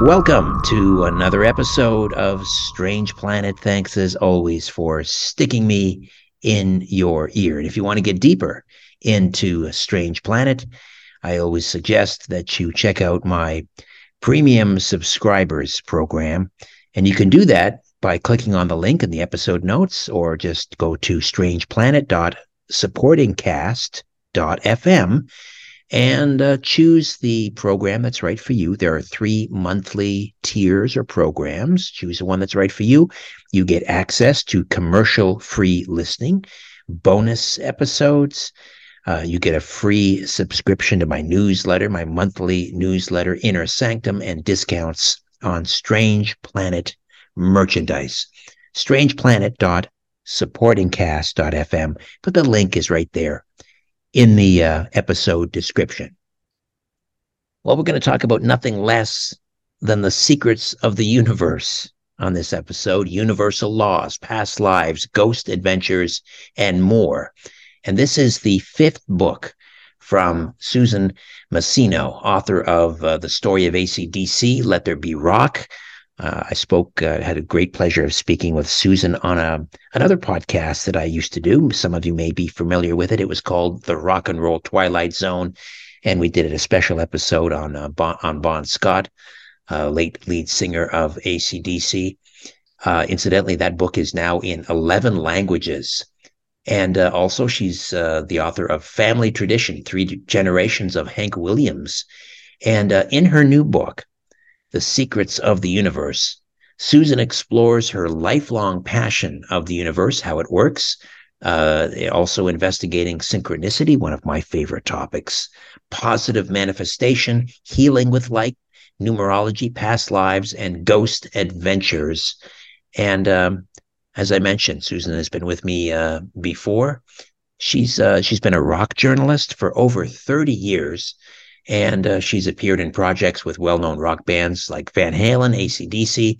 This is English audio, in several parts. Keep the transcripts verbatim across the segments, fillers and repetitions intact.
Welcome to another episode of Strange Planet. Thanks as always for sticking me in your ear. And if you want to get deeper into Strange Planet, I always suggest that you check out my premium subscribers program. And you can do that by clicking on the link in the episode notes or just go to strange planet dot supporting cast dot f m and uh, choose the program that's right for you. There are three monthly tiers or programs. Choose the one that's right for you. You get access to commercial-free listening, bonus episodes. Uh, you get a free subscription to my newsletter, my monthly newsletter, Inner Sanctum, and discounts on Strange Planet merchandise. strange planet dot supporting cast dot f m, but the link is right there in the uh, episode description. Well, we're going to talk about nothing less than the secrets of the universe on this episode: universal laws, past lives, ghost adventures, and more. And this is the fifth book from Susan Masino, author of uh, The Story of A C D C, Let There Be Rock. Uh, I spoke, uh, had a great pleasure of speaking with Susan on a, another podcast that I used to do. Some of you may be familiar with it. It was called The Rock and Roll Twilight Zone, and we did a special episode on uh, bon, on Bon Scott, uh, late lead singer of A C D C. Uh, incidentally, that book is now in eleven languages. And uh, also she's uh, the author of Family Tradition, Three Generations of Hank Williams. And uh, in her new book, The Secrets of the Universe, Susan explores her lifelong passion of the universe, how it works, Uh, also investigating synchronicity, one of my favorite topics, positive manifestation, healing with light, numerology, past lives, and ghost adventures. And um, as I mentioned, Susan has been with me uh, before. She's uh, she's been a rock journalist for over thirty years, and uh, she's appeared in projects with well-known rock bands like Van Halen, A C D C.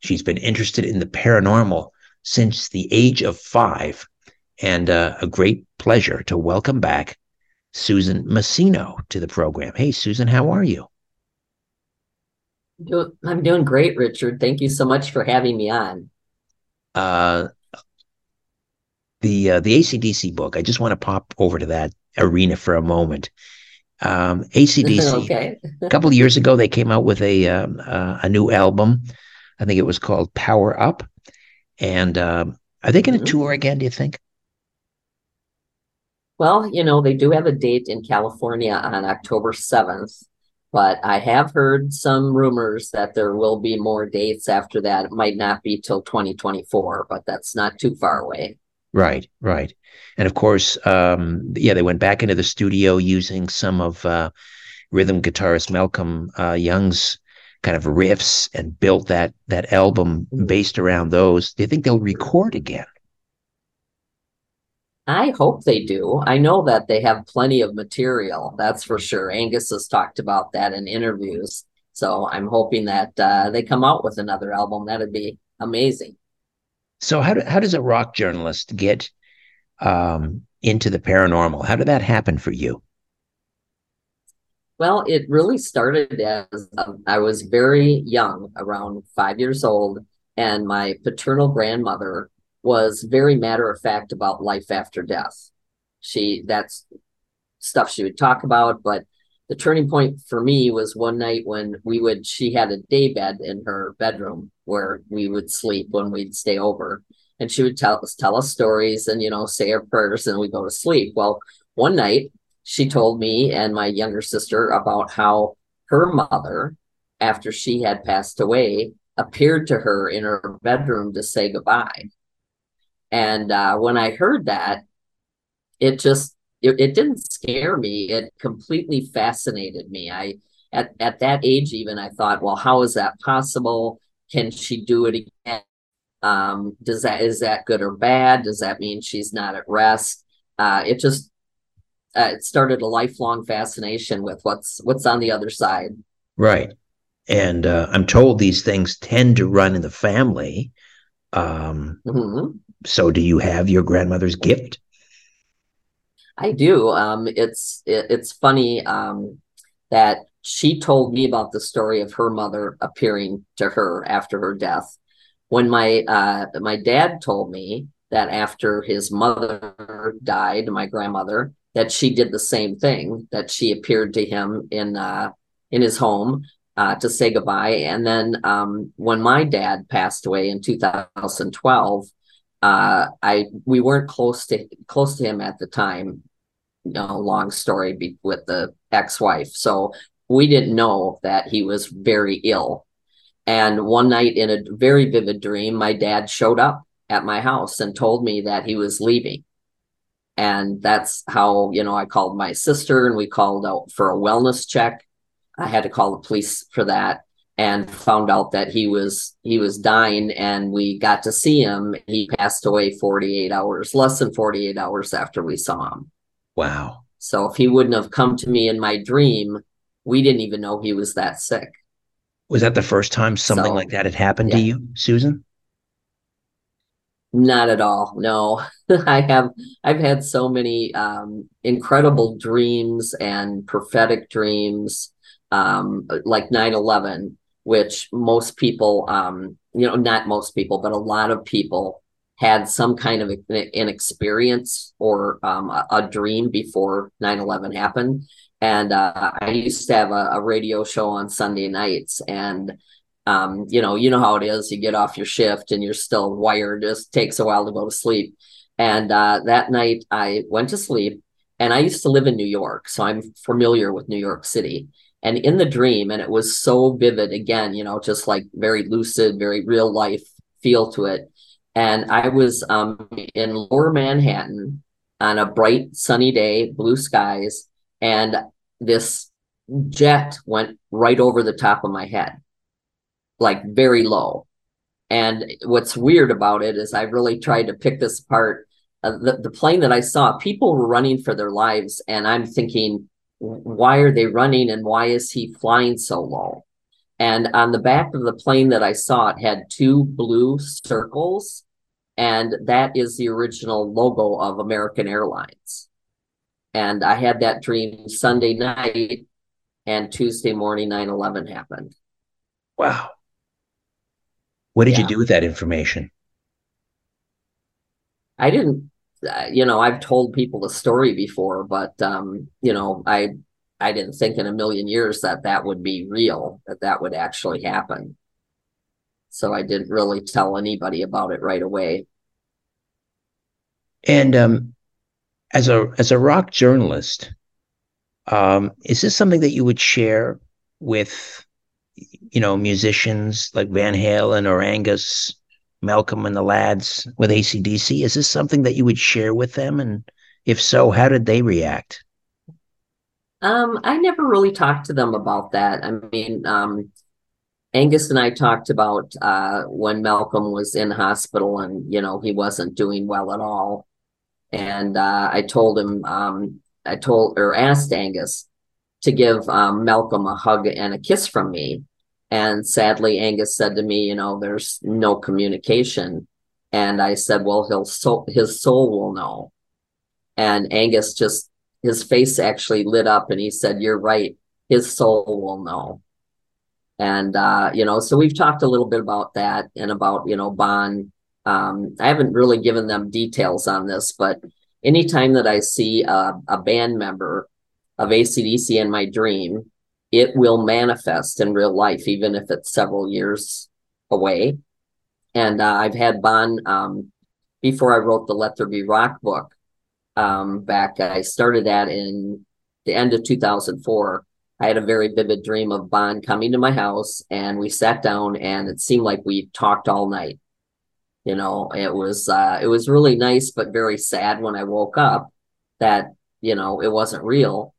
She's been interested in the paranormal since the age of five, and uh, a great pleasure to welcome back Susan Masino to the program. Hey, Susan, how are you? I'm doing great, Richard. Thank you so much for having me on. Uh. The uh, the A C D C book, I just want to pop over to that arena for a moment. Um, A C D C, Okay. a couple of years ago, they came out with a um, uh, a new album. I think it was called Power Up. And um, are they going to mm-hmm. tour again, do you think? Well, you know, they do have a date in California on October seventh. But I have heard some rumors that there will be more dates after that. It might not be till twenty twenty-four, but that's not too far away. Right, right. And of course, um, yeah, they went back into the studio using some of uh, rhythm guitarist Malcolm uh, Young's kind of riffs and built that that album based around those. Do you think they'll record again? I hope they do. I know that they have plenty of material, that's for sure. Angus has talked about that in interviews. So I'm hoping that uh, they come out with another album. That'd be amazing. So how do, how does a rock journalist get um, into the paranormal? How did that happen for you? Well, it really started as uh, I was very young, around five years old, and my paternal grandmother was very matter of fact about life after death. She that's stuff she would talk about, but the turning point for me was one night when we would, she had a day bed in her bedroom where we would sleep when we'd stay over, and she would tell us, tell us stories and, you know, say our prayers and we go to sleep. Well, one night she told me and my younger sister about how her mother, after she had passed away, appeared to her in her bedroom to say goodbye. And uh, when I heard that, it just, It, it didn't scare me. It completely fascinated me. I at, at that age, even I thought, well, how is that possible? Can she do it again? Um, does that is that good or bad? Does that mean she's not at rest? Uh, it just uh, it started a lifelong fascination with what's what's on the other side. Right. And uh, I'm told these things tend to run in the family. Um, mm-hmm. So do you have your grandmother's gift? I do. Um, it's it, it's funny um, that she told me about the story of her mother appearing to her after her death. When my uh, my dad told me that after his mother died, my grandmother, that she did the same thing, that she appeared to him in uh, in his home uh, to say goodbye. And then um, when my dad passed away in two thousand twelve, uh, I we weren't close to close to him at the time. No, long story be- with the ex-wife. So we didn't know that he was very ill. And one night in a very vivid dream, my dad showed up at my house and told me that he was leaving. And that's how, you know, I called my sister and we called out for a wellness check. I had to call the police for that and found out that he was he was dying, and we got to see him. He passed away forty-eight hours, less than forty-eight hours after we saw him. Wow. So if he wouldn't have come to me in my dream, we didn't even know he was that sick. Was that the first time something so, like that had happened yeah. to you, Susan? Not at all. No, I have. I've had so many um, incredible dreams and prophetic dreams, um, like nine eleven, which most people, um, you know, not most people, but a lot of people had some kind of an experience or um, a, a dream before nine eleven happened. And uh, I used to have a, a radio show on Sunday nights. And, um, you know, you know how it is. You get off your shift and you're still wired. It takes a while to go to sleep. And uh, that night I went to sleep, and I used to live in New York, so I'm familiar with New York City. And in the dream, and it was so vivid, again, you know, just like very lucid, very real life feel to it. And I was um, in Lower Manhattan on a bright, sunny day, blue skies, and this jet went right over the top of my head, like very low. And what's weird about it is I really tried to pick this apart. Uh, the, the plane that I saw, people were running for their lives, and I'm thinking, why are they running and why is he flying so low? And on the back of the plane that I saw, it had two blue circles, and that is the original logo of American Airlines. And I had that dream Sunday night, and Tuesday morning, nine eleven happened. Wow. What did yeah. you do with that information? I didn't, uh, you know, I've told people the story before, but, um, you know, I I didn't think in a million years that that would be real, that that would actually happen. So I didn't really tell anybody about it right away. And um, as a as a rock journalist, um, is this something that you would share with, you know, musicians like Van Halen or Angus, Malcolm and the lads with A C D C? Is this something that you would share with them? And if so, how did they react? Um, I never really talked to them about that. I mean, um, Angus and I talked about uh, when Malcolm was in hospital and, you know, he wasn't doing well at all. And uh, I told him, um, I told or asked Angus to give um, Malcolm a hug and a kiss from me. And sadly, Angus said to me, you know, there's no communication. And I said, well, he'll so, his soul will know. And Angus just, his face actually lit up and he said, you're right, his soul will know. And, uh, you know, so we've talked a little bit about that and about, you know, Bon. Um, I haven't really given them details on this, but anytime that I see a, a band member of A C D C in my dream, it will manifest in real life, even if it's several years away. And uh, I've had Bon, um, before I wrote the Let There Be Rock book, um, back, I started that in the end of two thousand four. I had a very vivid dream of Bon coming to my house, and we sat down, and it seemed like we talked all night. You know, it was, uh, it was really nice, but very sad when I woke up that, you know, it wasn't real.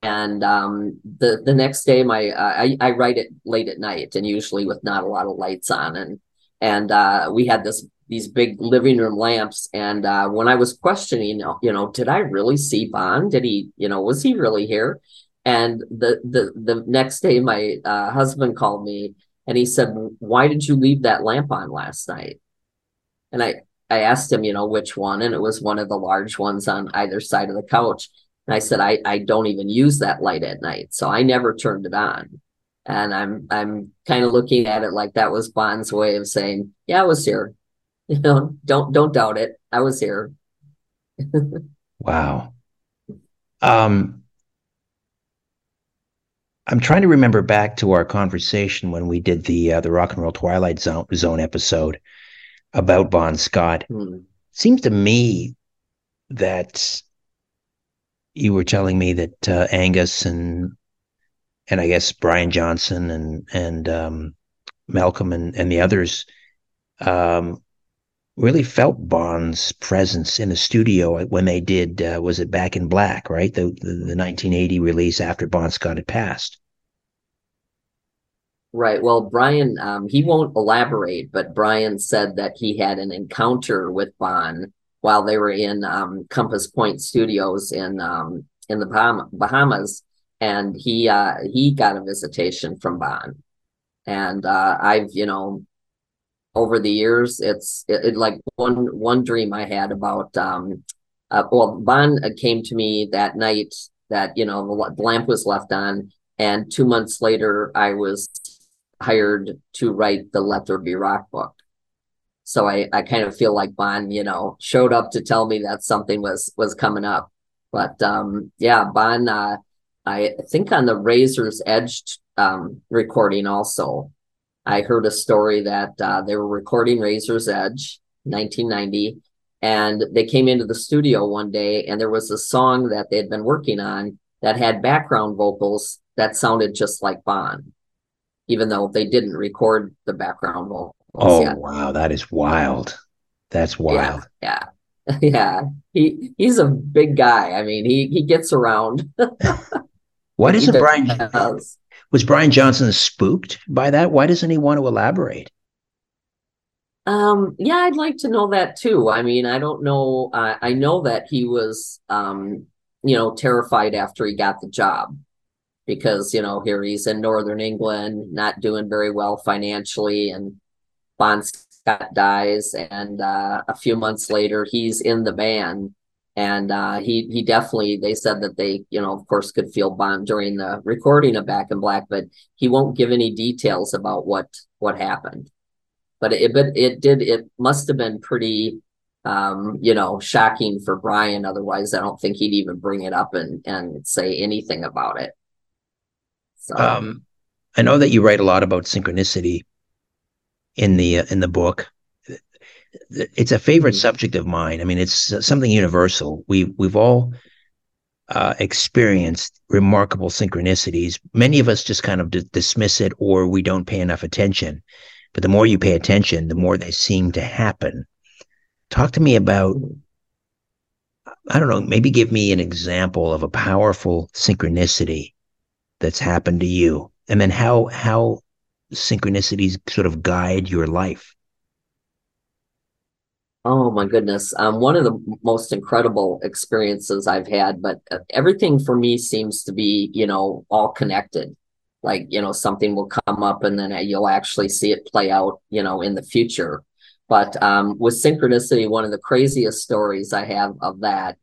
And um, the, the next day, my uh, I, I write it late at night and usually with not a lot of lights on. And and uh, we had this these big living room lamps. And uh, when I was questioning, you know, did I really see Bon? Did he, you know, was he really here? And the the, the next day, my uh, husband called me and he said, why did you leave that lamp on last night? And I, I asked him, you know, which one? And it was one of the large ones on either side of the couch. And I said, I, I don't even use that light at night. So I never turned it on. And I'm I'm kind of looking at it like that was Bon's way of saying, yeah, I was here. You know, don't don't doubt it. I was here. Wow. Um, I'm trying to remember back to our conversation when we did the uh, the Rock 'N' Roll Twilight Zone, Zone episode about Bon Scott. Hmm. Seems to me that you were telling me that uh, Angus and and I guess Brian Johnson and and um, Malcolm and, and the others um, really felt Bon's presence in the studio when they did uh, was it Back in Black, right? The, the the nineteen eighty release after Bon Scott had passed. Right. Well, Brian um, he won't elaborate, but Brian said that he had an encounter with Bon while they were in um, Compass Point Studios in um, in the Baham- Bahamas, and he uh, he got a visitation from Bon, and uh, I've you know over the years it's it, it like one one dream I had about um, uh, well Bon came to me that night that you know the lamp was left on, and two months later I was hired to write the Let There Be Rock book. So I, I kind of feel like Bon, you know, showed up to tell me that something was was coming up. But um, yeah, Bon, uh, I think on the Razor's Edge um, recording also, I heard a story that uh, they were recording Razor's Edge, nineteen ninety, and they came into the studio one day and there was a song that they had been working on that had background vocals that sounded just like Bon, even though they didn't record the background vocals. Oh, yeah. Wow. That is wild. That's wild. Yeah. Yeah. yeah. He he's a big guy. I mean, he he gets around. Why doesn't Brian does. was Brian Johnson spooked by that? Why doesn't he want to elaborate? Um, yeah, I'd like to know that too. I mean, I don't know. Uh, I know that he was, um, you know, terrified after he got the job because, you know, here he's in Northern England, not doing very well financially, and Bon Scott dies. And uh, a few months later, he's in the band. And uh, he he definitely, they said that they, you know, of course, could feel Bon during the recording of Back in Black, but he won't give any details about what what happened. But it, but it did, it must have been pretty, um, you know, shocking for Brian. Otherwise, I don't think he'd even bring it up and, and say anything about it. So. Um, I know that you write a lot about synchronicity in the, uh, in the book. It's a favorite mm-hmm. subject of mine. I mean, it's something universal. We, we've all uh, experienced remarkable synchronicities. Many of us just kind of d- dismiss it, or we don't pay enough attention. But the more you pay attention, the more they seem to happen. Talk to me about, I don't know, maybe give me an example of a powerful synchronicity that's happened to you. And then how how synchronicities sort of guide your life. Oh, my goodness. Um, one of the most incredible experiences I've had, but everything for me seems to be, you know, all connected. Like, you know, something will come up and then you'll actually see it play out, you know, in the future. But um, with synchronicity, one of the craziest stories I have of that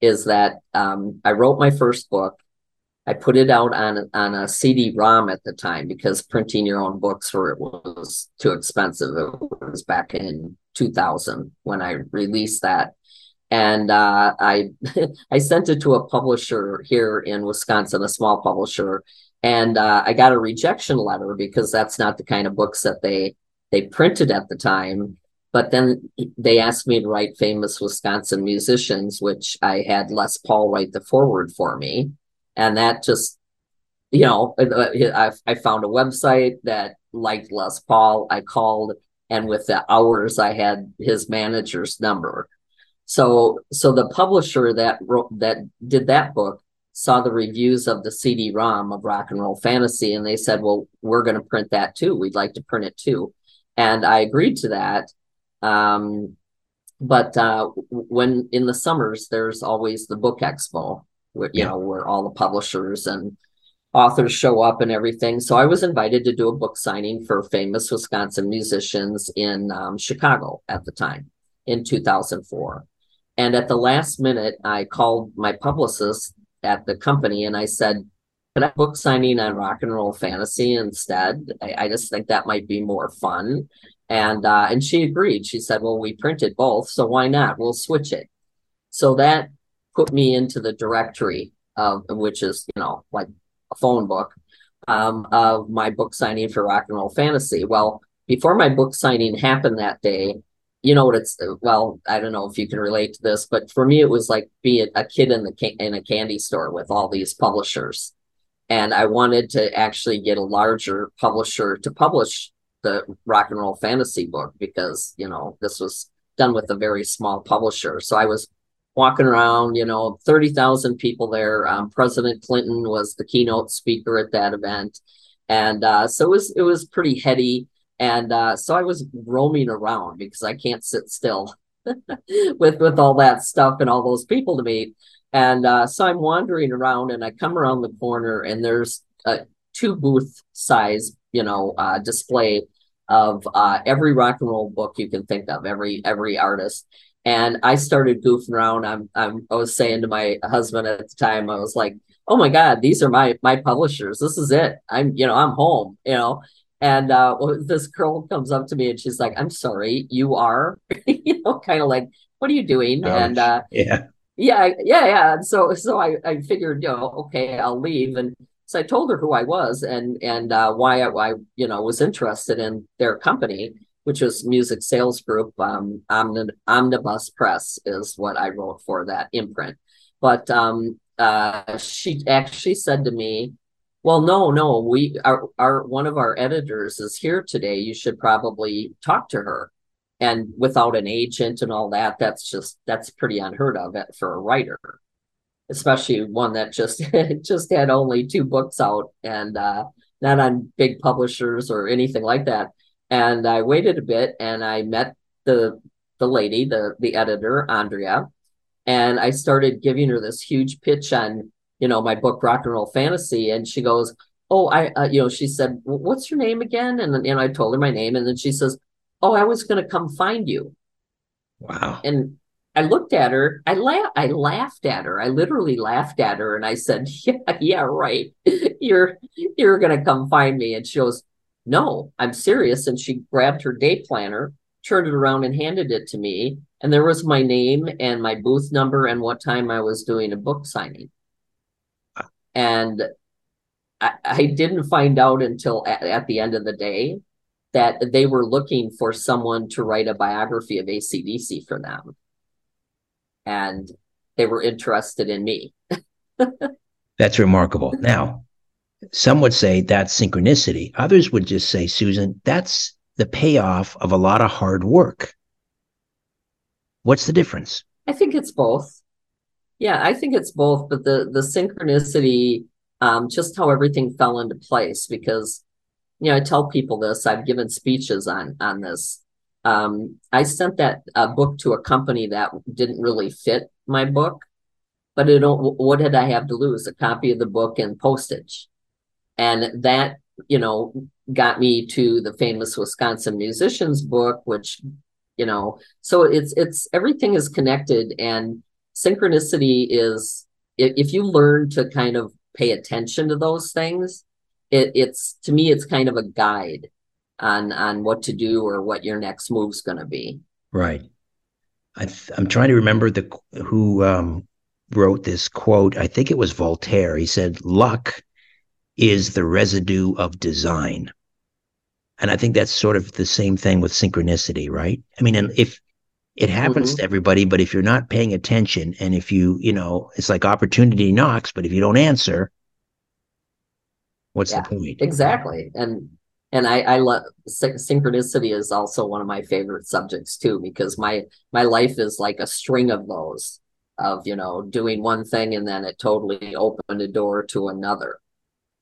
is that um, I wrote my first book. I put it out on, on a C D ROM at the time because printing your own books were, was too expensive. It was back in two thousand when I released that. And uh, I I sent it to a publisher here in Wisconsin, a small publisher. And uh, I got a rejection letter because that's not the kind of books that they they printed at the time. But then they asked me to write Famous Wisconsin Musicians, which I had Les Paul write the foreword for me. And that just, you know, I, I found a website that liked Les Paul. I called, and with the hours, I had his manager's number. So so the publisher that wrote, that did that book, saw the reviews of the C D ROM of Rock 'N' Roll Fantasy, and they said, well, we're going to print that too. We'd like to print it too. And I agreed to that. Um, but uh, when in the summers, there's always the book expo, where, you yeah. know, where all the publishers and authors show up and everything. So I was invited to do a book signing for Famous Wisconsin Musicians in um, Chicago at the time in two thousand four. And at the last minute, I called my publicist at the company and I said, could I book signing on Rock 'N' Roll Fantasy instead? I, I just think that might be more fun. And uh, and she agreed. She said, well, we printed both, so why not? We'll switch it. So that put me into the directory of, which is, you know, like a phone book, um, of my book signing for Rock 'N' Roll Fantasy. Well, before my book signing happened that day, you know what it's, well, I don't know if you can relate to this, but for me, it was like being a kid in the ca- in a candy store with all these publishers. And I wanted to actually get a larger publisher to publish the Rock 'N' Roll Fantasy book because, you know, this was done with a very small publisher. So I was walking around, you know, thirty thousand people there. Um, President Clinton was the keynote speaker at that event. And uh, so it was, it was pretty heady. And uh, so I was roaming around because I can't sit still with with all that stuff and all those people to meet. And uh, so I'm wandering around and I come around the corner and there's a two booth size, you know, uh, display of uh, every rock and roll book you can think of, every every artist. And I started goofing around. I'm, I'm, I was saying to my husband at the time, I was like, oh, my God, these are my my publishers. This is it. I'm, you know, I'm home, you know. And uh, this girl comes up to me and she's like, I'm sorry, you are, you know, kind of like, what are you doing? Ouch. And uh, yeah, yeah, yeah, yeah. And so so I, I figured, you know, OK, I'll leave. And so I told her who I was and and uh, why I, I, you know, was interested in their company, which was Music Sales Group. Um, Omnibus Press is what I wrote for that imprint. But um, uh, she actually said to me, well, no, no, we are, our, one of our editors is here today. You should probably talk to her. and without an agent and all that, that's just, that's pretty unheard of it for a writer, especially one that just just had only two books out and uh, not on big publishers or anything like that. And I waited a bit and I met the the lady, the the editor, Andrea, and I started giving her this huge pitch on, you know, my book, Rock 'N' Roll Fantasy. And she goes, oh, I, uh, you know, she said, what's your name again? And then, you know, I told her my name, and then she says, oh, I was going to come find you. Wow. And I looked at her, I laughed, I laughed at her. I literally laughed at her. And I said, yeah, yeah, right. you're, you're going to come find me. And she goes, no, I'm serious. And she grabbed her day planner, turned it around and handed it to me. And there was my name and my booth number and what time I was doing a book signing. And I, I didn't find out until at, at the end of the day that they were looking for someone to write a biography of A C D C for them. And they were interested in me. That's remarkable. Now, some would say that's synchronicity. Others would just say, Susan, that's the payoff of a lot of hard work. What's the difference? I think it's both. Yeah, I think it's both, but the the synchronicity, um, just how everything fell into place. Because, you know, I tell people this. I've given speeches on on this. Um, I sent that uh, book to a company that didn't really fit my book, but it don't, what did I have to lose? A copy of the book and postage, and that, you know, got me to the Famous Wisconsin Musicians book, which, you know, so it's it's everything is connected. And synchronicity is, if you learn to kind of pay attention to those things, it, it's, to me, it's kind of a guide on on what to do or what your next move's going to be. Right. I th- I'm trying to remember the who um, wrote this quote. I think it was Voltaire. He said, luck is the residue of design. And I think that's sort of the same thing with synchronicity, right? I mean, and if it happens mm-hmm. to everybody, but if you're not paying attention, and if you, you know, it's like opportunity knocks, but if you don't answer, what's yeah, the point? Exactly. And and I, I love synchronicity is also one of my favorite subjects too, because my my life is like a string of those, of, you know, doing one thing and then it totally opened a door to another.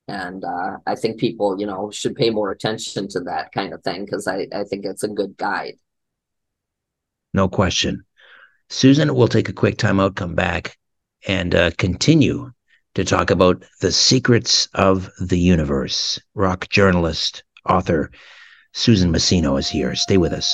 And uh, I think people, you know, should pay more attention to that kind of thing, because I, I think it's a good guide. No question. Susan, we'll take a quick time out, come back, and uh, continue to talk about The Secrets of the Universe. Rock journalist, author Susan Masino is here. Stay with us.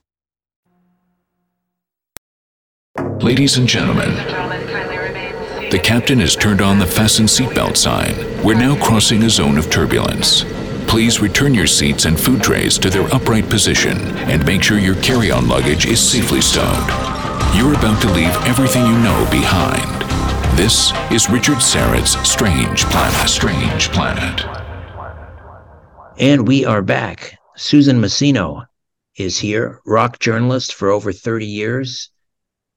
Ladies and gentlemen, the captain has turned on the fasten seatbelt sign. We're now crossing a zone of turbulence. Please return your seats and food trays to their upright position and make sure your carry-on luggage is safely stowed. You're about to leave everything you know behind. This is Richard Syrett's Strange Planet. Strange Planet. And we are back. Susan Masino is here, rock journalist for over thirty years,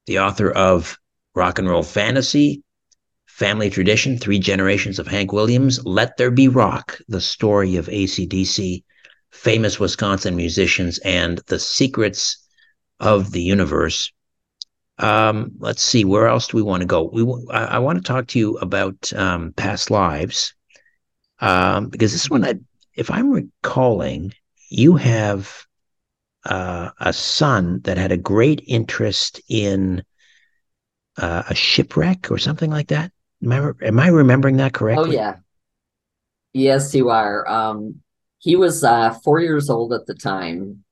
the author of Rock 'N' Roll Fantasy, Family Tradition, Three Generations of Hank Williams, Let There Be Rock, The Story of A C D C, Famous Wisconsin Musicians, and The Secrets of the Universe. Um, let's see, where else do we want to go? We I, I want to talk to you about um, past lives, um, because this one, I, if I'm recalling, you have uh, a son that had a great interest in uh, a shipwreck or something like that. Am I, re- am I remembering that correctly? Oh, yeah. Yes, you are. Um, he was uh, four years old at the time,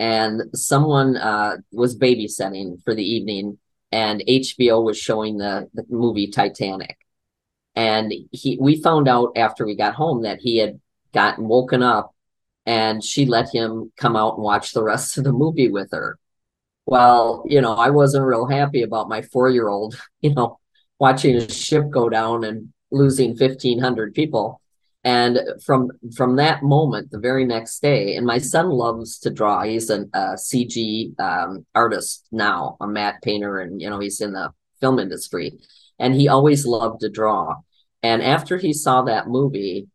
and someone uh, was babysitting for the evening, and H B O was showing the, the movie Titanic. And he, we found out after we got home that he had gotten woken up and she let him come out and watch the rest of the movie with her. Well, you know, I wasn't real happy about my four-year-old, you know, watching a ship go down and losing fifteen hundred people. And from from that moment, the very next day, and my son loves to draw. He's a uh, C G um, artist now, a matte painter, and, you know, he's in the film industry. And he always loved to draw. And after he saw that movie,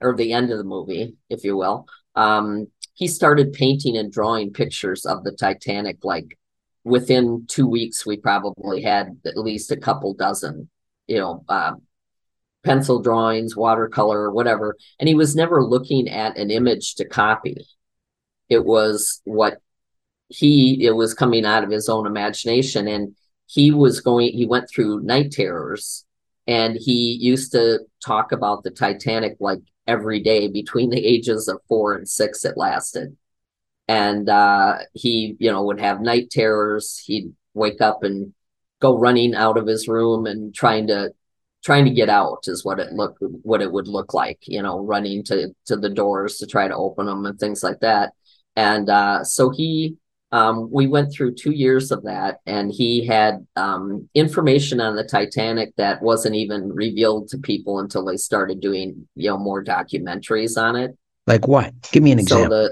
or the end of the movie, if you will, um, he started painting and drawing pictures of the Titanic. Like within two weeks, we probably had at least a couple dozen, you know, uh, pencil drawings, watercolor, whatever. And he was never looking at an image to copy. It was what he, it was coming out of his own imagination. And he was going, he went through night terrors, and he used to talk about the Titanic like every day between the ages of four and six it lasted. And uh, he, you know, would have night terrors. He'd wake up and go running out of his room and trying to, trying to get out is what it look what it would look like, you know, running to to the doors to try to open them and things like that. And uh, so he, um, we went through two years of that, and he had um, information on the Titanic that wasn't even revealed to people until they started doing, you know, more documentaries on it. Like what? Give me an so example.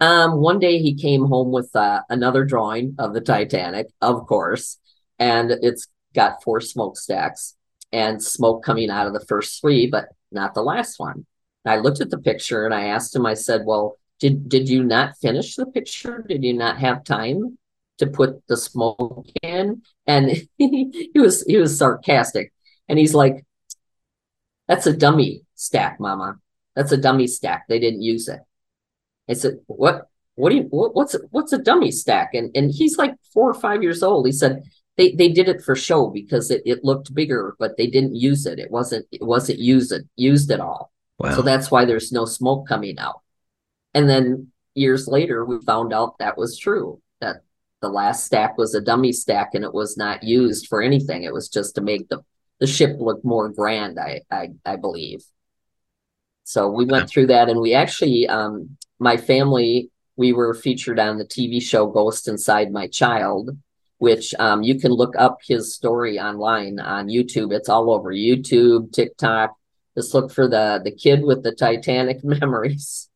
The, um, one day he came home with uh, another drawing of the Titanic, of course, and it's got four smokestacks and smoke coming out of the first three, but not the last one. And I looked at the picture and I asked him, I said, well, did, did you not finish the picture? Did you not have time to put the smoke in? And he was, he was sarcastic. And he's like, that's a dummy stack, Mama. That's a dummy stack. They didn't use it. I said, what, what do you, what, what's, what's a dummy stack? And, and he's like four or five years old. He said, They they did it for show because it, it looked bigger, but they didn't use it. It wasn't it wasn't used it used at all. Wow. So that's why there's no smoke coming out. And then years later, we found out that was true. That the last stack was a dummy stack, and it was not used for anything. It was just to make the the ship look more grand. I I, I believe. So we went yeah. through that, and we actually, um, my family, we were featured on the T V show Ghost Inside My Child, which um, you can look up his story online on YouTube. It's all over YouTube, TikTok. Just look for the the kid with the Titanic memories.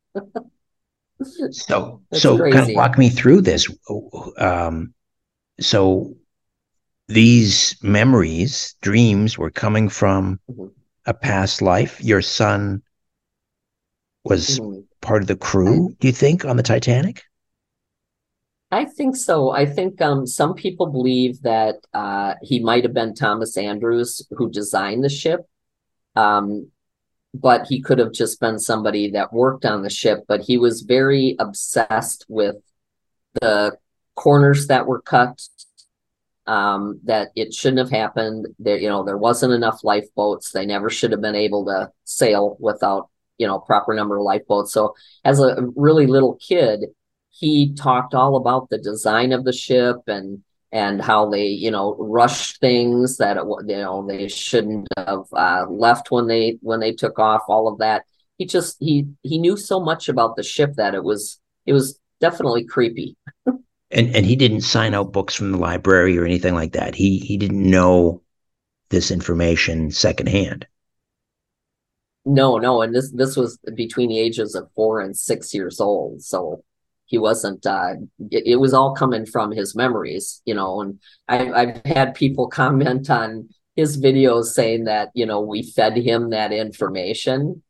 so, That's so crazy. Kind of walk me through this. Um, so these memories, dreams, were coming from mm-hmm. a past life. Your son was mm-hmm. part of the crew, do you think, on the Titanic? I think so. I think um, some people believe that uh, he might have been Thomas Andrews, who designed the ship, um, but he could have just been somebody that worked on the ship. But he was very obsessed with the corners that were cut, um, that it shouldn't have happened. There, you know, there wasn't enough lifeboats. They never should have been able to sail without, you know, proper number of lifeboats. So as a really little kid, he talked all about the design of the ship and and how they, you know, rushed things that, it, you know, they shouldn't have uh, left when they when they took off, all of that. He just he he knew so much about the ship that it was it was definitely creepy. and and he didn't sign out books from the library or anything like that. He he didn't know this information secondhand. No, no. And this this was between the ages of four and six years old. So he wasn't, uh, it, it was all coming from his memories, you know, and I, I've had people comment on his videos saying that, you know, we fed him that information.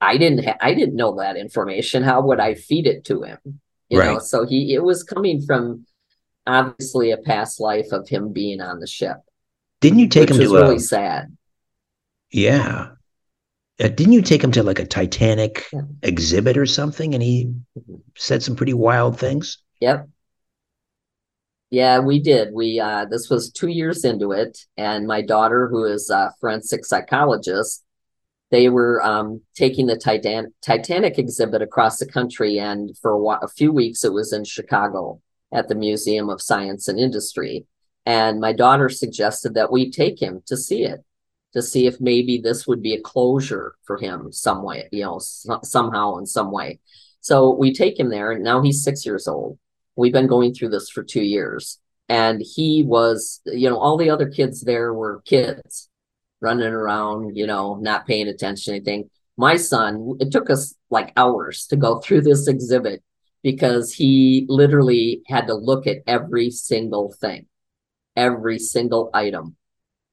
I didn't, ha- I didn't know that information. How would I feed it to him? You right. know, so he, it was coming from obviously a past life of him being on the ship. Didn't you take him to really a, sad. Yeah. Uh, didn't you take him to like a Titanic yeah. exhibit or something? And he said some pretty wild things. Yep. Yeah, we did. We uh, this was two years into it. And my daughter, who is a forensic psychologist, they were um, taking the Titan- Titanic exhibit across the country. And for a, while, a few weeks, it was in Chicago at the Museum of Science and Industry. And my daughter suggested that we take him to see it. to see if maybe this would be a closure for him some way, you know, so, somehow in some way. So we take him there, and now he's six years old. We've been going through this for two years. And he was, you know, all the other kids there were kids running around, you know, not paying attention to anything. My son, it took us like hours to go through this exhibit because he literally had to look at every single thing, every single item.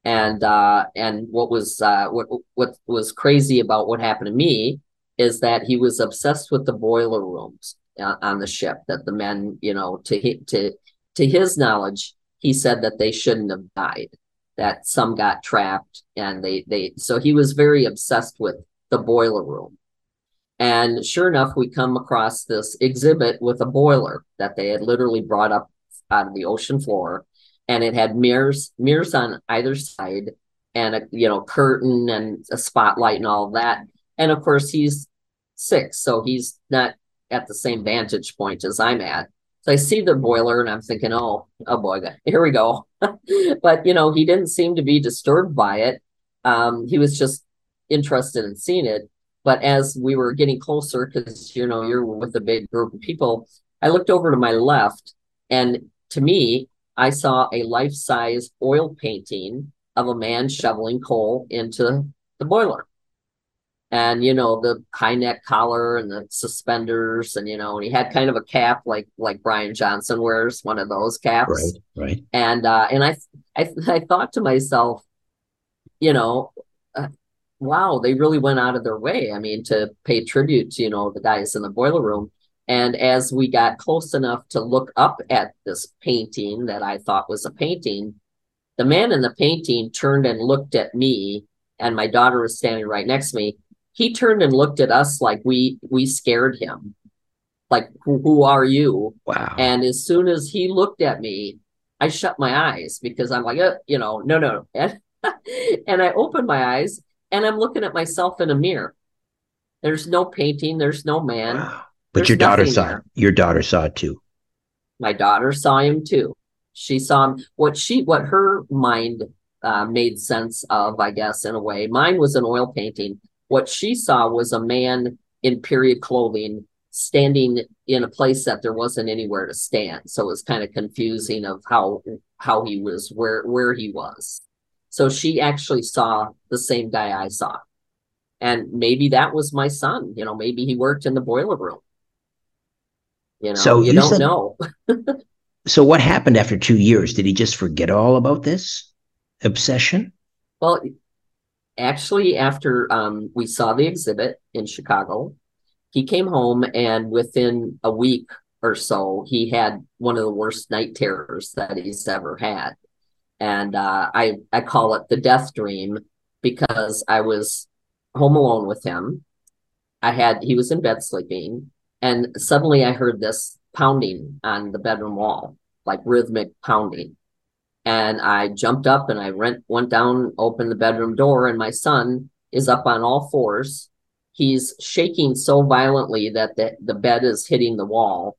And uh, and what was uh, what what was crazy about what happened to me is that he was obsessed with the boiler rooms uh, on the ship. That the men, you know, to to to his knowledge, he said that they shouldn't have died. That some got trapped, and they they. So he was very obsessed with the boiler room. And sure enough, we come across this exhibit with a boiler that they had literally brought up out of the ocean floor. And it had mirrors, mirrors on either side, and a you know curtain and a spotlight and all that. And of course, he's six, so he's not at the same vantage point as I'm at. So I see the boiler, and I'm thinking, oh, oh boy, here we go. But you know, he didn't seem to be disturbed by it. Um, he was just interested in seeing it. But as we were getting closer, because you know you're with a big group of people, I looked over to my left, and to me, I saw a life-size oil painting of a man shoveling coal into the boiler. And, you know, the high neck collar and the suspenders, and, you know, and he had kind of a cap like like Brian Johnson wears, one of those caps. Right, right. And, uh, and I, I, I thought to myself, you know, uh, wow, they really went out of their way. I mean, to pay tribute to, you know, the guys in the boiler room. And as we got close enough to look up at this painting that I thought was a painting, the man in the painting turned and looked at me, and my daughter was standing right next to me. He turned and looked at us like we we scared him, like, who are you? Wow. And as soon as he looked at me, I shut my eyes because I'm like, uh, you know, no, no. And, and I opened my eyes, and I'm looking at myself in a mirror. There's no painting. There's no man. Wow. But There's your daughter saw there. Your daughter saw it too. My daughter saw him too. She saw him. What she, what her mind uh, made sense of, I guess, in a way. Mine was an oil painting. What she saw was a man in period clothing standing in a place that there wasn't anywhere to stand. So it was kind of confusing of how how he was, where where he was. So she actually saw the same guy I saw, and maybe that was my son. You know, maybe he worked in the boiler room. You know, so you, you don't said, know. So what happened after two years? Did he just forget all about this obsession? Well, actually, after um, we saw the exhibit in Chicago, he came home, and within a week or so, he had one of the worst night terrors that he's ever had. And uh, I, I call it the death dream because I was home alone with him. I had, he was in bed sleeping. And suddenly I heard this pounding on the bedroom wall, like rhythmic pounding. And I jumped up and I went, went down, opened the bedroom door, and my son is up on all fours. He's shaking so violently that the, the bed is hitting the wall,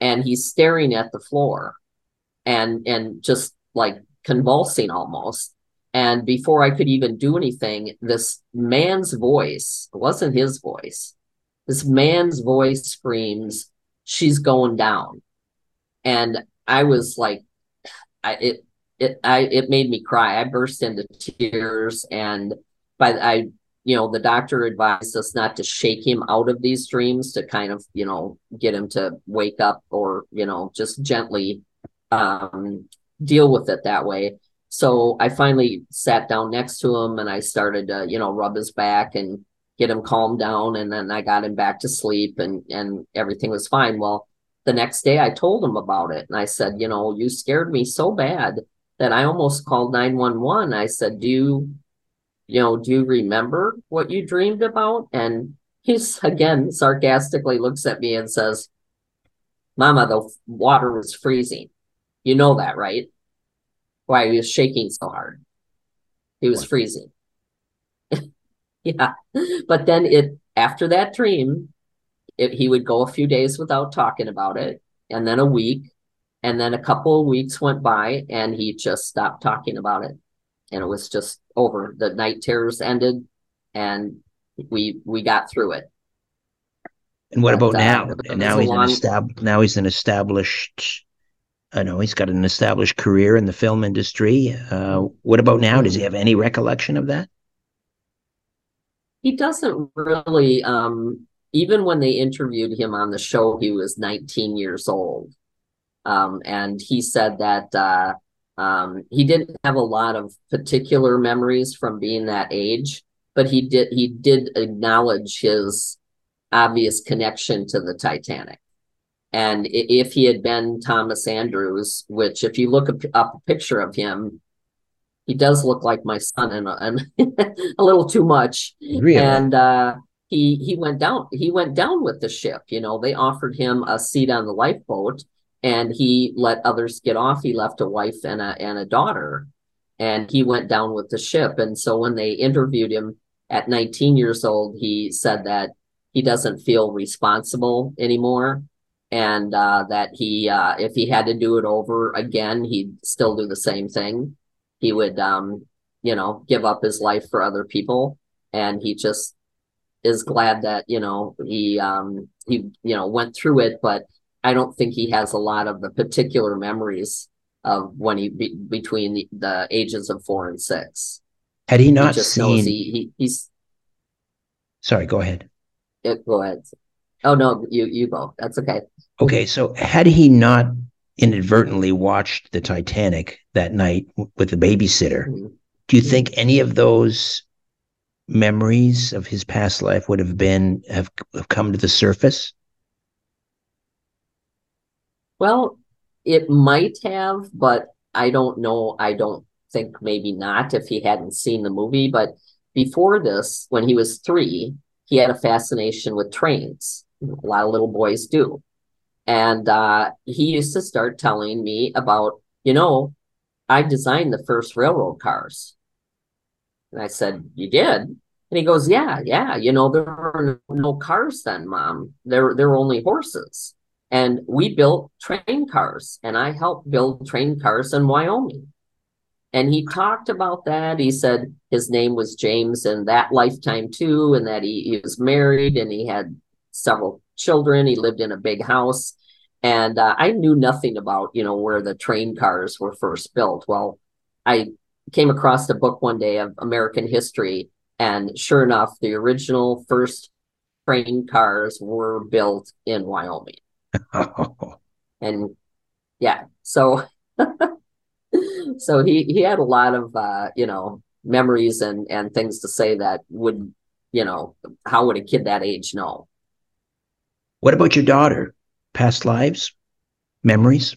and he's staring at the floor and, and just like convulsing almost. And before I could even do anything, this man's voice, it wasn't his voice, this man's voice screams, "She's going down." And I was like, I, it, it, I, it made me cry. I burst into tears. And by I, you know, the doctor advised us not to shake him out of these dreams, to kind of, you know, get him to wake up, or, you know, just gently um, deal with it that way. So I finally sat down next to him, and I started to, you know, rub his back and get him calmed down. And then I got him back to sleep, and, and everything was fine. Well, the next day I told him about it, and I said, you know, you scared me so bad that I almost called nine one one. I said, do you, you know, do you remember what you dreamed about? And he's again, sarcastically looks at me and says, "Mama, the water was freezing. You know that, right? Why he was shaking so hard. He was freezing." Yeah. But then it, after that dream, it, he would go a few days without talking about it. And then a week, and then a couple of weeks went by, and he just stopped talking about it. and it was just over. The night terrors ended, and we we got through it. And what but, about now? Uh, and now he's long... an estab- now he's an established. I know he's got an established career in the film industry. Uh, what about now? Does he have any recollection of that? He doesn't really. Um, even when they interviewed him on the show, he was nineteen years old, um, and he said that uh, um, he didn't have a lot of particular memories from being that age, but he did. He did acknowledge his obvious connection to the Titanic. And if he had been Thomas Andrews, which if you look up a picture of him, he does look like my son and a, and a little too much. Really? And uh, he he went down he went down with the ship. You know, they offered him a seat on the lifeboat, and he let others get off. He left a wife and a and a daughter, and he went down with the ship. And so when they interviewed him at nineteen years old, he said that he doesn't feel responsible anymore. And uh, that he, uh, if he had to do it over again, he'd still do the same thing. He would, um, you know, give up his life for other people. And he just is glad that, you know, he, um, he, you know, went through it. But I don't think he has a lot of the particular memories of when he be, between the, the ages of four and six. Had he not he just seen? He, he, he's. Sorry, go ahead. It, go ahead. Oh no, you you go. That's okay. Okay, so had he not inadvertently watched the Titanic that night with the babysitter, mm-hmm. do you think any of those memories of his past life would have been have, have come to the surface? Well, it might have, but I don't know. I don't think maybe not if he hadn't seen the movie. But before this, when he was three, he had a fascination with trains. A lot of little boys do. And uh, he used to start telling me about, you know, I designed the first railroad cars. And I said, you did? And he goes, yeah, yeah. You know, there were no cars then, Mom. There, there were only horses. And we built train cars. And I helped build train cars in Wyoming. And he talked about that. He said his name was James in that lifetime, too, and that he, he was married and he had several children. He lived in a big house. And uh, I knew nothing about, you know, where the train cars were first built. Well, I came across a book one day of American history. And sure enough, the original first train cars were built in Wyoming. Oh. And yeah, so... So he, he had a lot of, uh, you know, memories and, and things to say that would, you know, how would a kid that age know? What about your daughter? Past lives? Memories?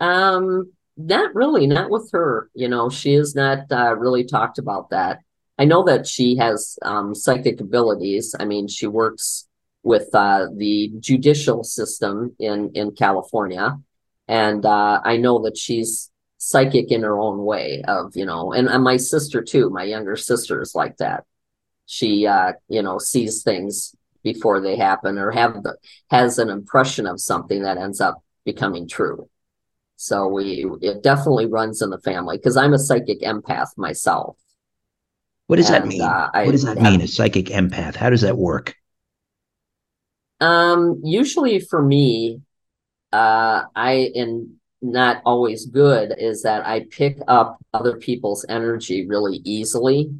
Um, not really, not with her. You know, she has not uh, really talked about that. I know that she has um, psychic abilities. I mean, she works with uh, the judicial system in, in California. And uh, I know that she's psychic in her own way of, you know, and, and my sister too, my younger sister is like that. She, uh, you know, sees things before they happen or have the, has an impression of something that ends up becoming true. So we, it definitely runs in the family because I'm a psychic empath myself. What does and, that mean? Uh, what I, does that mean, I, a psychic empath? How does that work? Um, usually for me, uh, I am not always good is that I pick up other people's energy really easily.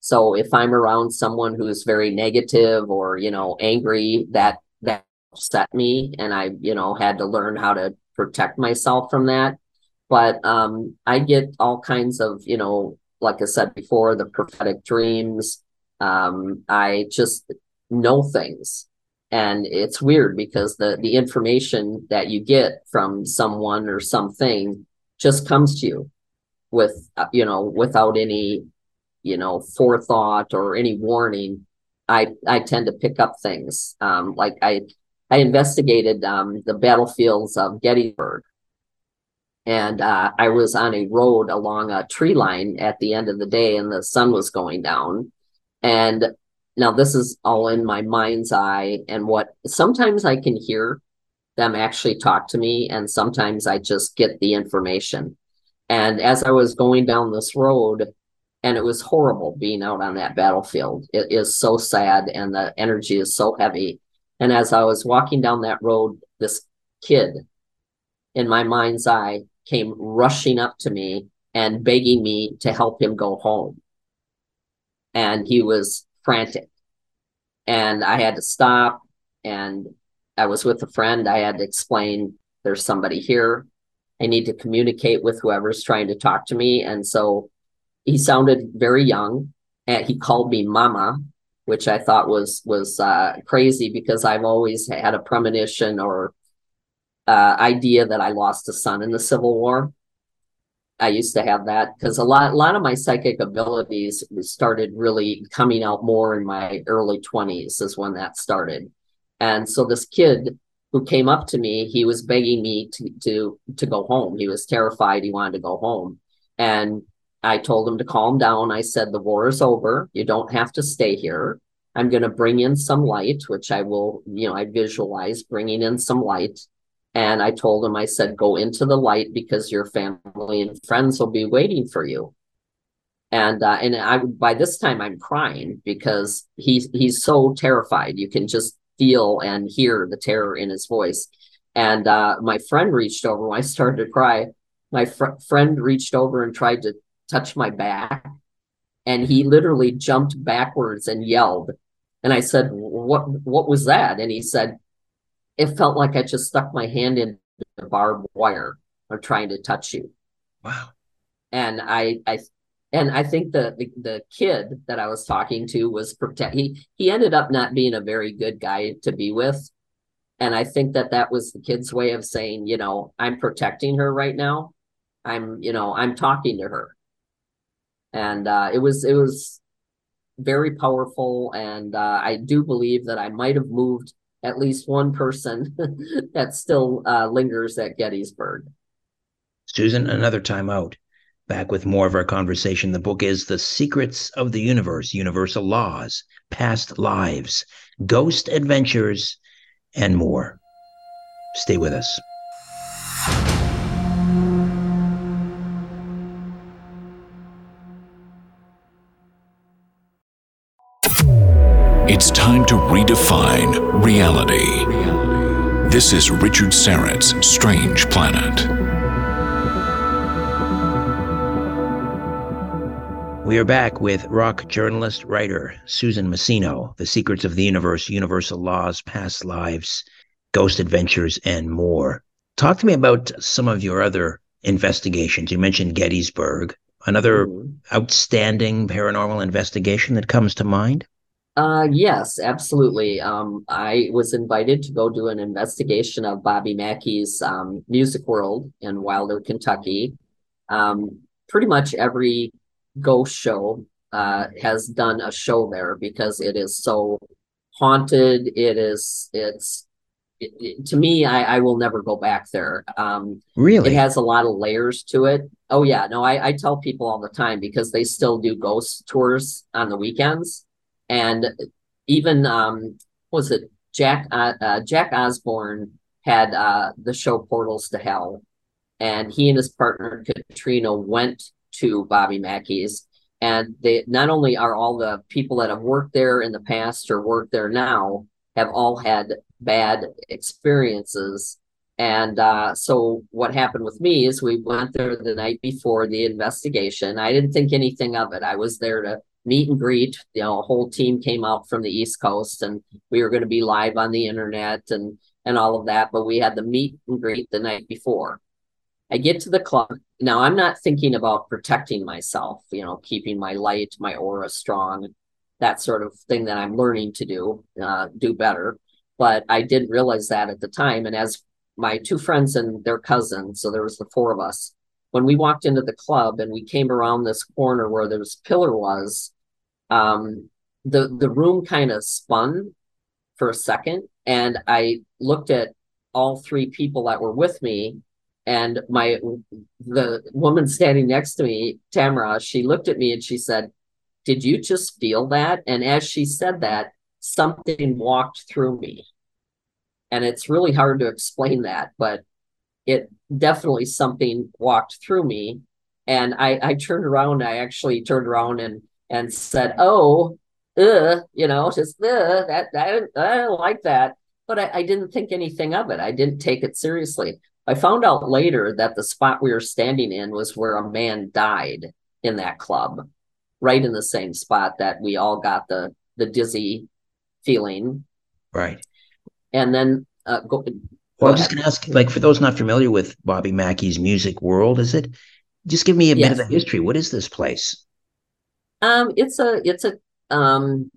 So if I'm around someone who is very negative or, you know, angry, that, that upset me. And I, you know, had to learn how to protect myself from that. But um, I get all kinds of, you know, like I said before, the prophetic dreams. Um, I just know things. And it's weird because the, the information that you get from someone or something just comes to you with, you know, without any, you know, forethought or any warning. I, I tend to pick up things. Um, like I, I investigated um, the battlefields of Gettysburg. And uh, I was on a road along a tree line at the end of the day and the sun was going down. And now, this is all in my mind's eye and what sometimes I can hear them actually talk to me. And sometimes I just get the information. And as I was going down this road, and it was horrible being out on that battlefield. It is so sad, and the energy is so heavy. And as I was walking down that road, this kid in my mind's eye came rushing up to me and begging me to help him go home. And he was frantic. And I had to stop, and I was with a friend. I had to explain, there's somebody here. I need to communicate with whoever's trying to talk to me. And so he sounded very young, and he called me Mama, which I thought was was uh, crazy, because I've always had a premonition or uh, idea that I lost a son in the Civil War. I used to have that, because a lot, a lot of my psychic abilities started really coming out more in my early twenties is when that started. And so this kid who came up to me, he was begging me to, to, to go home. He was terrified. He wanted to go home. And I told him to calm down. I said, the war is over. You don't have to stay here. I'm going to bring in some light, which I will, you know, I visualize bringing in some light. And I told him, I said, go into the light, because your family and friends will be waiting for you. And uh, and I by this time I'm crying, because he's he's so terrified. You can just feel and hear the terror in his voice. And uh, my friend reached over. When I started to cry, my fr- friend reached over and tried to touch my back, and he literally jumped backwards and yelled. And I said, what what was that? And he said, it felt like I just stuck my hand in the barbed wire or trying to touch you. Wow. And I I and I think the, the the kid that I was talking to was protect he he ended up not being a very good guy to be with, and I think that that was the kid's way of saying, you know, I'm protecting her right now. I'm, you know, I'm talking to her. And uh, it was it was very powerful, and uh, I do believe that I might have moved at least one person that still uh, lingers at Gettysburg. Susan, another time out. Back with more of our conversation. The book is The Secrets of the Universe, Universal Laws, Past Lives, Ghost Adventures, and more. Stay with us. It's time to redefine reality. This is Richard Syrett's Strange Planet. We are back with rock journalist, writer Susan Masino, The Secrets of the Universe, Universal Laws, Past Lives, Ghost Adventures, and more. Talk to me about some of your other investigations. You mentioned Gettysburg. Another outstanding paranormal investigation that comes to mind? Uh, yes, absolutely. Um, I was invited to go do an investigation of Bobby Mackey's um, Music World in Wilder, Kentucky. Um, pretty much every ghost show uh, has done a show there, because it is so haunted. It is, it's, it, it, to me, I, I will never go back there. Um, really? It has a lot of layers to it. Oh, yeah. No, I, I tell people all the time, because they still do ghost tours on the weekends. And even, um, what was it, Jack uh, uh, Jack Osbourne had uh, the show Portals to Hell. And he and his partner, Katrina, went to Bobby Mackey's. And they not only are all the people that have worked there in the past or worked there now, have all had bad experiences. And uh, so what happened with me is we went there the night before the investigation. I didn't think anything of it. I was there to meet and greet. You know, a whole team came out from the East Coast, and we were going to be live on the internet and and all of that, but we had the meet and greet the night before. I get to the club. Now, I'm not thinking about protecting myself, you know, keeping my light, my aura strong, that sort of thing that I'm learning to do, uh, do better. But I didn't realize that at the time. And as my two friends and their cousin, so there was the four of us, when we walked into the club and we came around this corner where this pillar was, um, the, the room kind of spun for a second. And I looked at all three people that were with me, and my, the woman standing next to me, Tamara, she looked at me and she said, did you just feel that? And as she said that, something walked through me. And it's really hard to explain that, but it definitely something walked through me. And I, I turned around, I actually turned around and, and said, oh, uh, you know, just uh, that I didn't, I didn't like that. But I, I didn't think anything of it. I didn't take it seriously. I found out later that the spot we were standing in was where a man died in that club, right in the same spot that we all got the, the dizzy feeling. Right. And then uh, go, go well, I'm just going to ask, like, for those not familiar with Bobby Mackey's Music World, is it? Just give me a yes. bit of the history. What is this place? Um, it's a, it's a, um,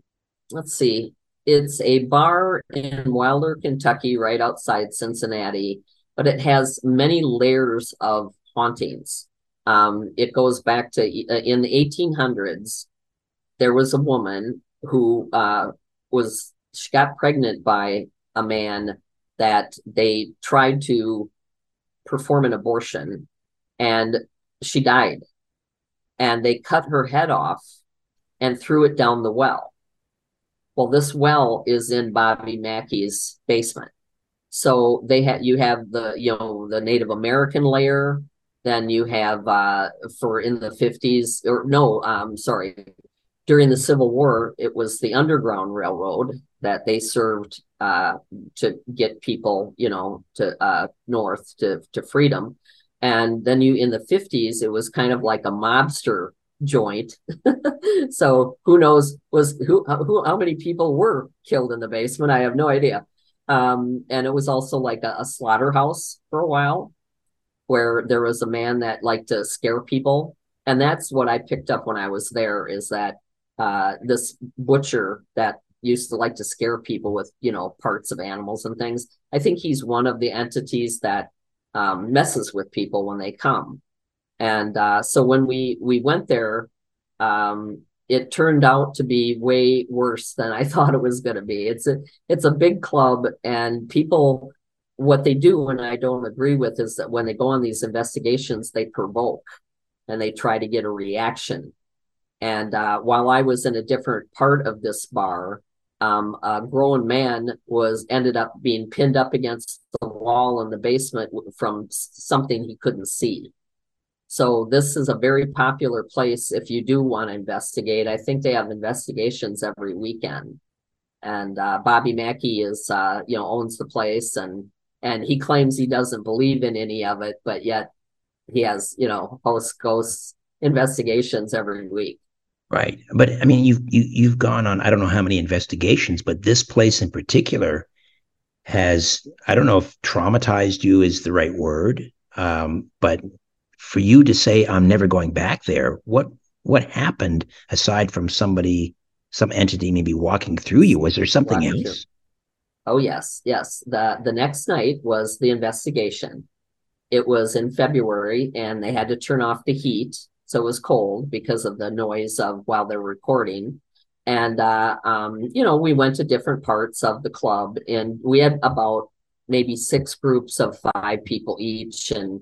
let's see, it's a bar in Wilder, Kentucky, right outside Cincinnati, but it has many layers of hauntings. Um, it goes back to uh, in the eighteen hundreds, there was a woman who uh, was, she got pregnant by a man that they tried to perform an abortion, and she died, and they cut her head off and threw it down the well. Well, this well is in Bobby Mackey's basement. So they had, you have the, you know, the Native American layer. Then you have uh, for in the fifties or no, um, sorry, during the Civil War, it was the Underground Railroad that they served uh, to get people, you know, to uh, north to, to freedom. And then you in the fifties, it was kind of like a mobster joint. So who knows was who, who, how many people were killed in the basement? I have no idea. Um, and it was also like a, a slaughterhouse for a while, where there was a man that liked to scare people. And that's what I picked up when I was there, is that uh, this butcher that used to like to scare people with, you know, parts of animals and things. I think he's one of the entities that um, messes with people when they come. And uh, so when we, we went there, um, it turned out to be way worse than I thought it was going to be. It's a, it's a big club, and people, what they do, and I don't agree with, is that when they go on these investigations, they provoke and they try to get a reaction. And uh, while I was in a different part of this bar, um, a grown man was ended up being pinned up against the wall in the basement from something he couldn't see. So this is a very popular place if you do want to investigate. I think they have investigations every weekend. And uh, Bobby Mackey is, uh, you know, owns the place, and and he claims he doesn't believe in any of it, but yet he has, you know, host ghost investigations every week. Right. But I mean, you've, you, you've gone on, I don't know how many investigations, but this place in particular has, I don't know if traumatized you is the right word. Um, but for you to say, I'm never going back there. What, what happened aside from somebody, some entity maybe walking through you? Was there something walking else? Through. Oh, yes. Yes. The the next night was the investigation. It was in February, and they had to turn off the heat. So it was cold because of the noise of while they're recording. And, uh, um, you know, we went to different parts of the club, and we had about maybe six groups of five people each. And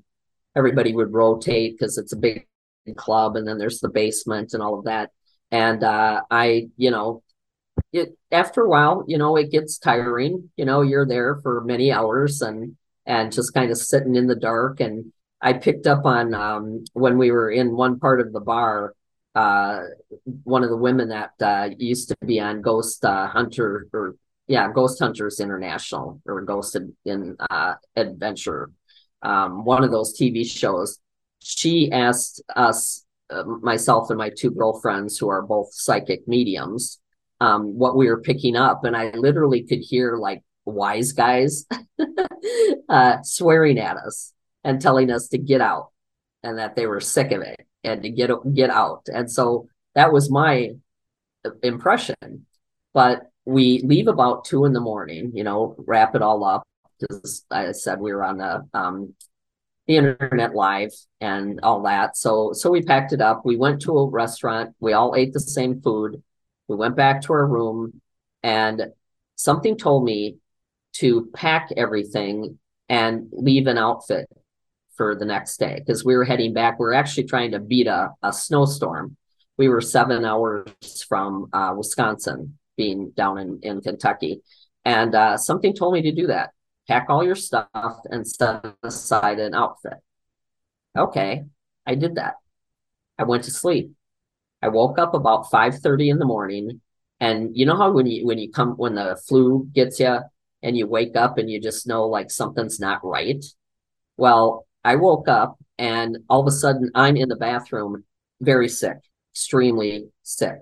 everybody would rotate because it's a big club. And then there's the basement and all of that. And uh, I, you know, It, after a while, you know, it gets tiring. You know, you're there for many hours and and just kind of sitting in the dark. And I picked up on um, when we were in one part of the bar, uh, one of the women that uh, used to be on Ghost uh, Hunter or yeah, Ghost Hunters International or Ghost in uh, Adventure, um, one of those T V shows. She asked us, uh, myself and my two girlfriends who are both psychic mediums, Um, what we were picking up. And I literally could hear like wise guys uh, swearing at us and telling us to get out and that they were sick of it and to get, get out. And so that was my impression. But we leave about two in the morning, you know, wrap it all up. Because I said, we were on the, um, the internet live and all that. So, so we packed it up. We went to a restaurant. We all ate the same food. We went back to our room, and something told me to pack everything and leave an outfit for the next day because we were heading back. We were actually trying to beat a, a snowstorm. We were seven hours from uh, Wisconsin, being down in, in Kentucky. And uh, something told me to do that. Pack all your stuff and set aside an outfit. Okay, I did that. I went to sleep. I woke up about five thirty in the morning, and you know how when you when you come when the flu gets you and you wake up and you just know like something's not right? Well, I woke up and all of a sudden I'm in the bathroom, very sick, extremely sick.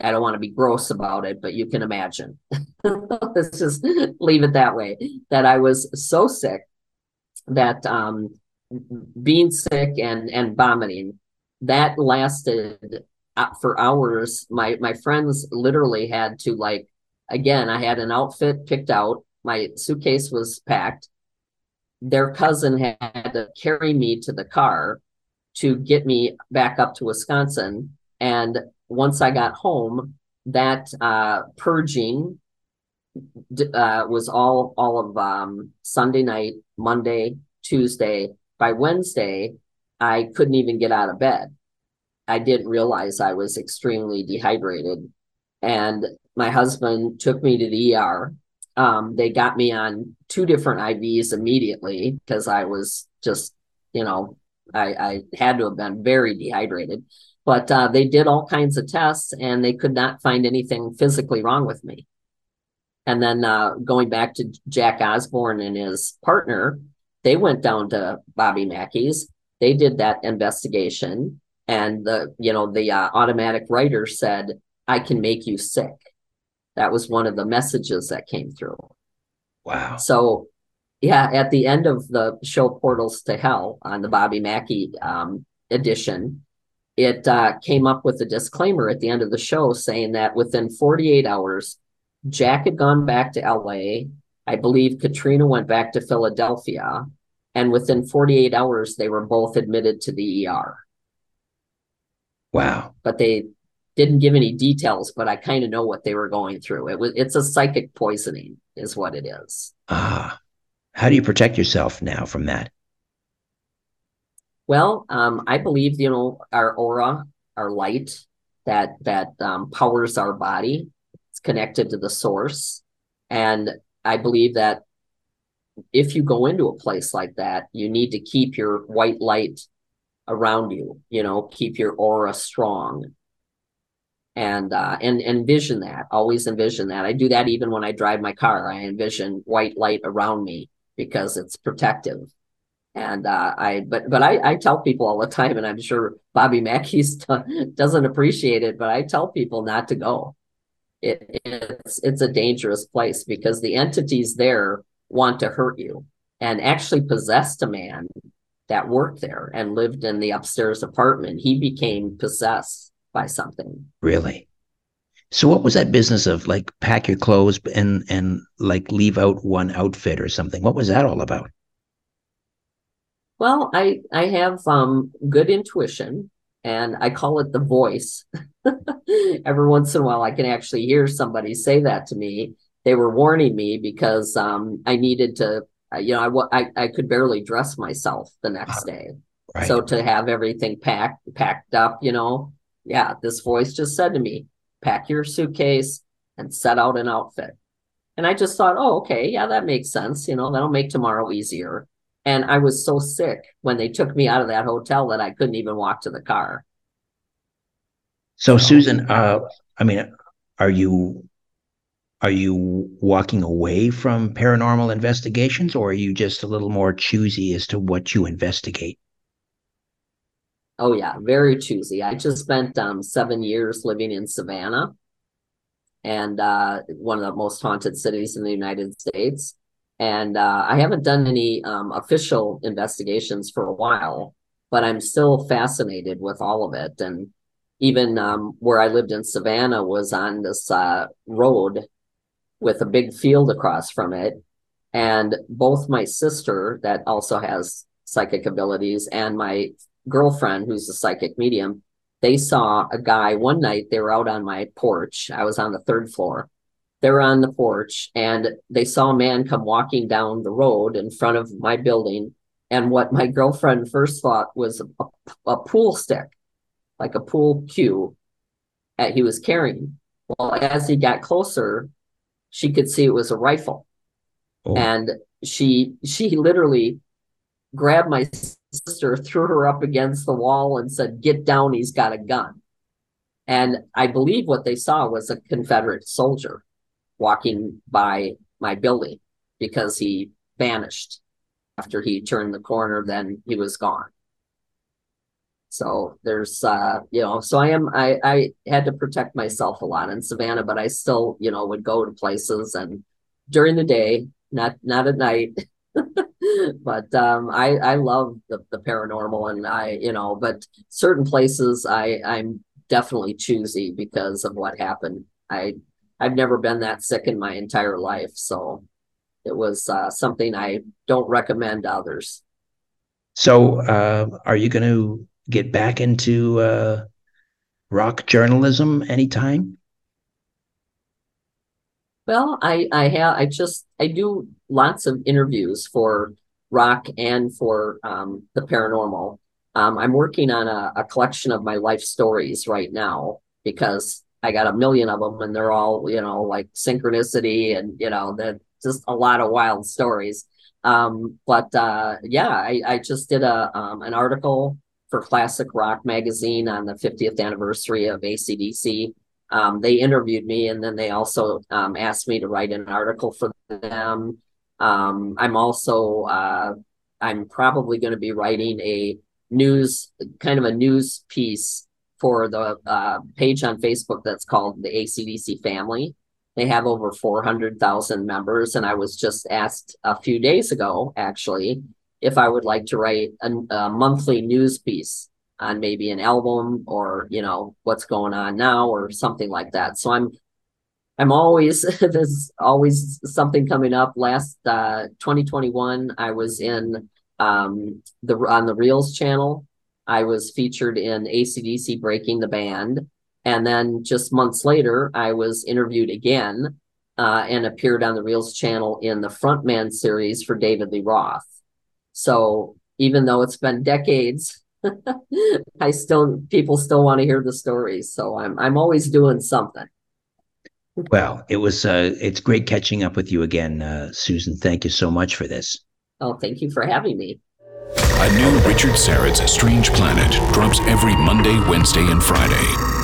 I don't want to be gross about it, but you can imagine. Let's just leave it that way, that I was so sick that um, being sick and, and vomiting, that lasted for hours. My, my friends literally had to, like, again, I had an outfit picked out. My suitcase was packed. Their cousin had to carry me to the car to get me back up to Wisconsin. And once I got home, that uh, purging uh, was all all of um, Sunday night, Monday, Tuesday. By Wednesday, I couldn't even get out of bed. I didn't realize I was extremely dehydrated. And my husband took me to the E R. Um, they got me on two different I Vs immediately because I was just, you know, I, I had to have been very dehydrated. But uh, they did all kinds of tests, and they could not find anything physically wrong with me. And then uh, going back to Jack Osbourne and his partner, they went down to Bobby Mackey's. They did that investigation, and the you know the uh, automatic writer said, "I can make you sick." That was one of the messages that came through. Wow. So, yeah, at the end of the show Portals to Hell on the Bobby Mackey um, edition, it uh, came up with a disclaimer at the end of the show saying that within forty-eight hours, Jack had gone back to L A. I believe Katrina went back to Philadelphia. And within forty-eight hours, they were both admitted to the E R. Wow. But they didn't give any details, but I kind of know what they were going through. It was, it's a psychic poisoning is what it is. Ah, how do you protect yourself now from that? Well, um, I believe, you know, our aura, our light that, that um, powers our body, it's connected to the source. And I believe that if you go into a place like that, you need to keep your white light around you, you know, keep your aura strong. And, uh, and and envision that, always envision that. I do that even when I drive my car. I envision white light around me because it's protective. And uh, I, but but I, I tell people all the time, and I'm sure Bobby Mackey's t- doesn't appreciate it, but I tell people not to go. It, it's it's a dangerous place because the entities there want to hurt you, and actually possessed a man that worked there and lived in the upstairs apartment. He became possessed by something. Really? So what was that business of like pack your clothes and and like leave out one outfit or something? What was that all about? Well, I I have um good intuition, and I call it the voice. Every once in a while I can actually hear somebody say that to me. They were warning me because um I needed to uh, you know I, I I could barely dress myself the next uh, day. Right. So to have everything packed packed up, you know, yeah, this voice just said to me, pack your suitcase and set out an outfit. And I just thought, oh, okay, yeah, that makes sense. You know, that'll make tomorrow easier. And I was so sick when they took me out of that hotel that I couldn't even walk to the car. So, Susan, uh, I mean, are you are you walking away from paranormal investigations, or are you just a little more choosy as to what you investigate? Oh, yeah, very choosy. I just spent um, seven years living in Savannah, and uh, one of the most haunted cities in the United States. And uh, I haven't done any um, official investigations for a while, but I'm still fascinated with all of it. And even um, where I lived in Savannah was on this uh, road with a big field across from it. And both my sister, that also has psychic abilities, and my girlfriend, who's a psychic medium, they saw a guy one night. They were out on my porch. I was on the third floor. They were on the porch, and they saw a man come walking down the road in front of my building. And what my girlfriend first thought was a, a pool stick, like a pool cue that he was carrying. Well, as he got closer, she could see it was a rifle. Oh. And she she literally grabbed my sister, threw her up against the wall and said, "Get down, he's got a gun." And I believe what they saw was a Confederate soldier walking by my building, because he vanished after he turned the corner, then he was gone. So there's, uh, you know, so I am, I, I had to protect myself a lot in Savannah, but I still, you know, would go to places and during the day, not, not at night, but, um, I, I love the, the paranormal and I, you know, but certain places I, I'm definitely choosy because of what happened. I, I've never been that sick in my entire life. So it was uh, something I don't recommend to others. So uh, are you going to get back into uh, rock journalism anytime? Well, I, I have, I just, I do lots of interviews for rock and for um, the paranormal. Um, I'm working on a, a collection of my life stories right now because I got a million of them and they're all, you know, like synchronicity and, you know, that just a lot of wild stories. Um, but uh, yeah, I, I just did a um, an article for Classic Rock magazine on the fiftieth anniversary of A C D C. Um, they interviewed me and then they also um, asked me to write an article for them. Um, I'm also, uh, I'm probably going to be writing a news, kind of a news piece for the uh, page on Facebook that's called the A C D C Family. They have over four hundred thousand members. And I was just asked a few days ago, actually, if I would like to write a, a monthly news piece on maybe an album or, you know, what's going on now or something like that. So I'm, I'm always, there's always something coming up. Last uh, twenty twenty-one, I was in um, the, on the Reelz channel. I was featured in A C D C Breaking the Band. And then just months later, I was interviewed again uh, and appeared on the Reelz channel in the Frontman series for David Lee Roth. So even though it's been decades, I still people still want to hear the stories. So I'm I'm always doing something. Well, it was uh, it's great catching up with you again, uh, Susan. Thank you so much for this. Oh, thank you for having me. A new Richard Syrett's Strange Planet drops every Monday, Wednesday, and Friday.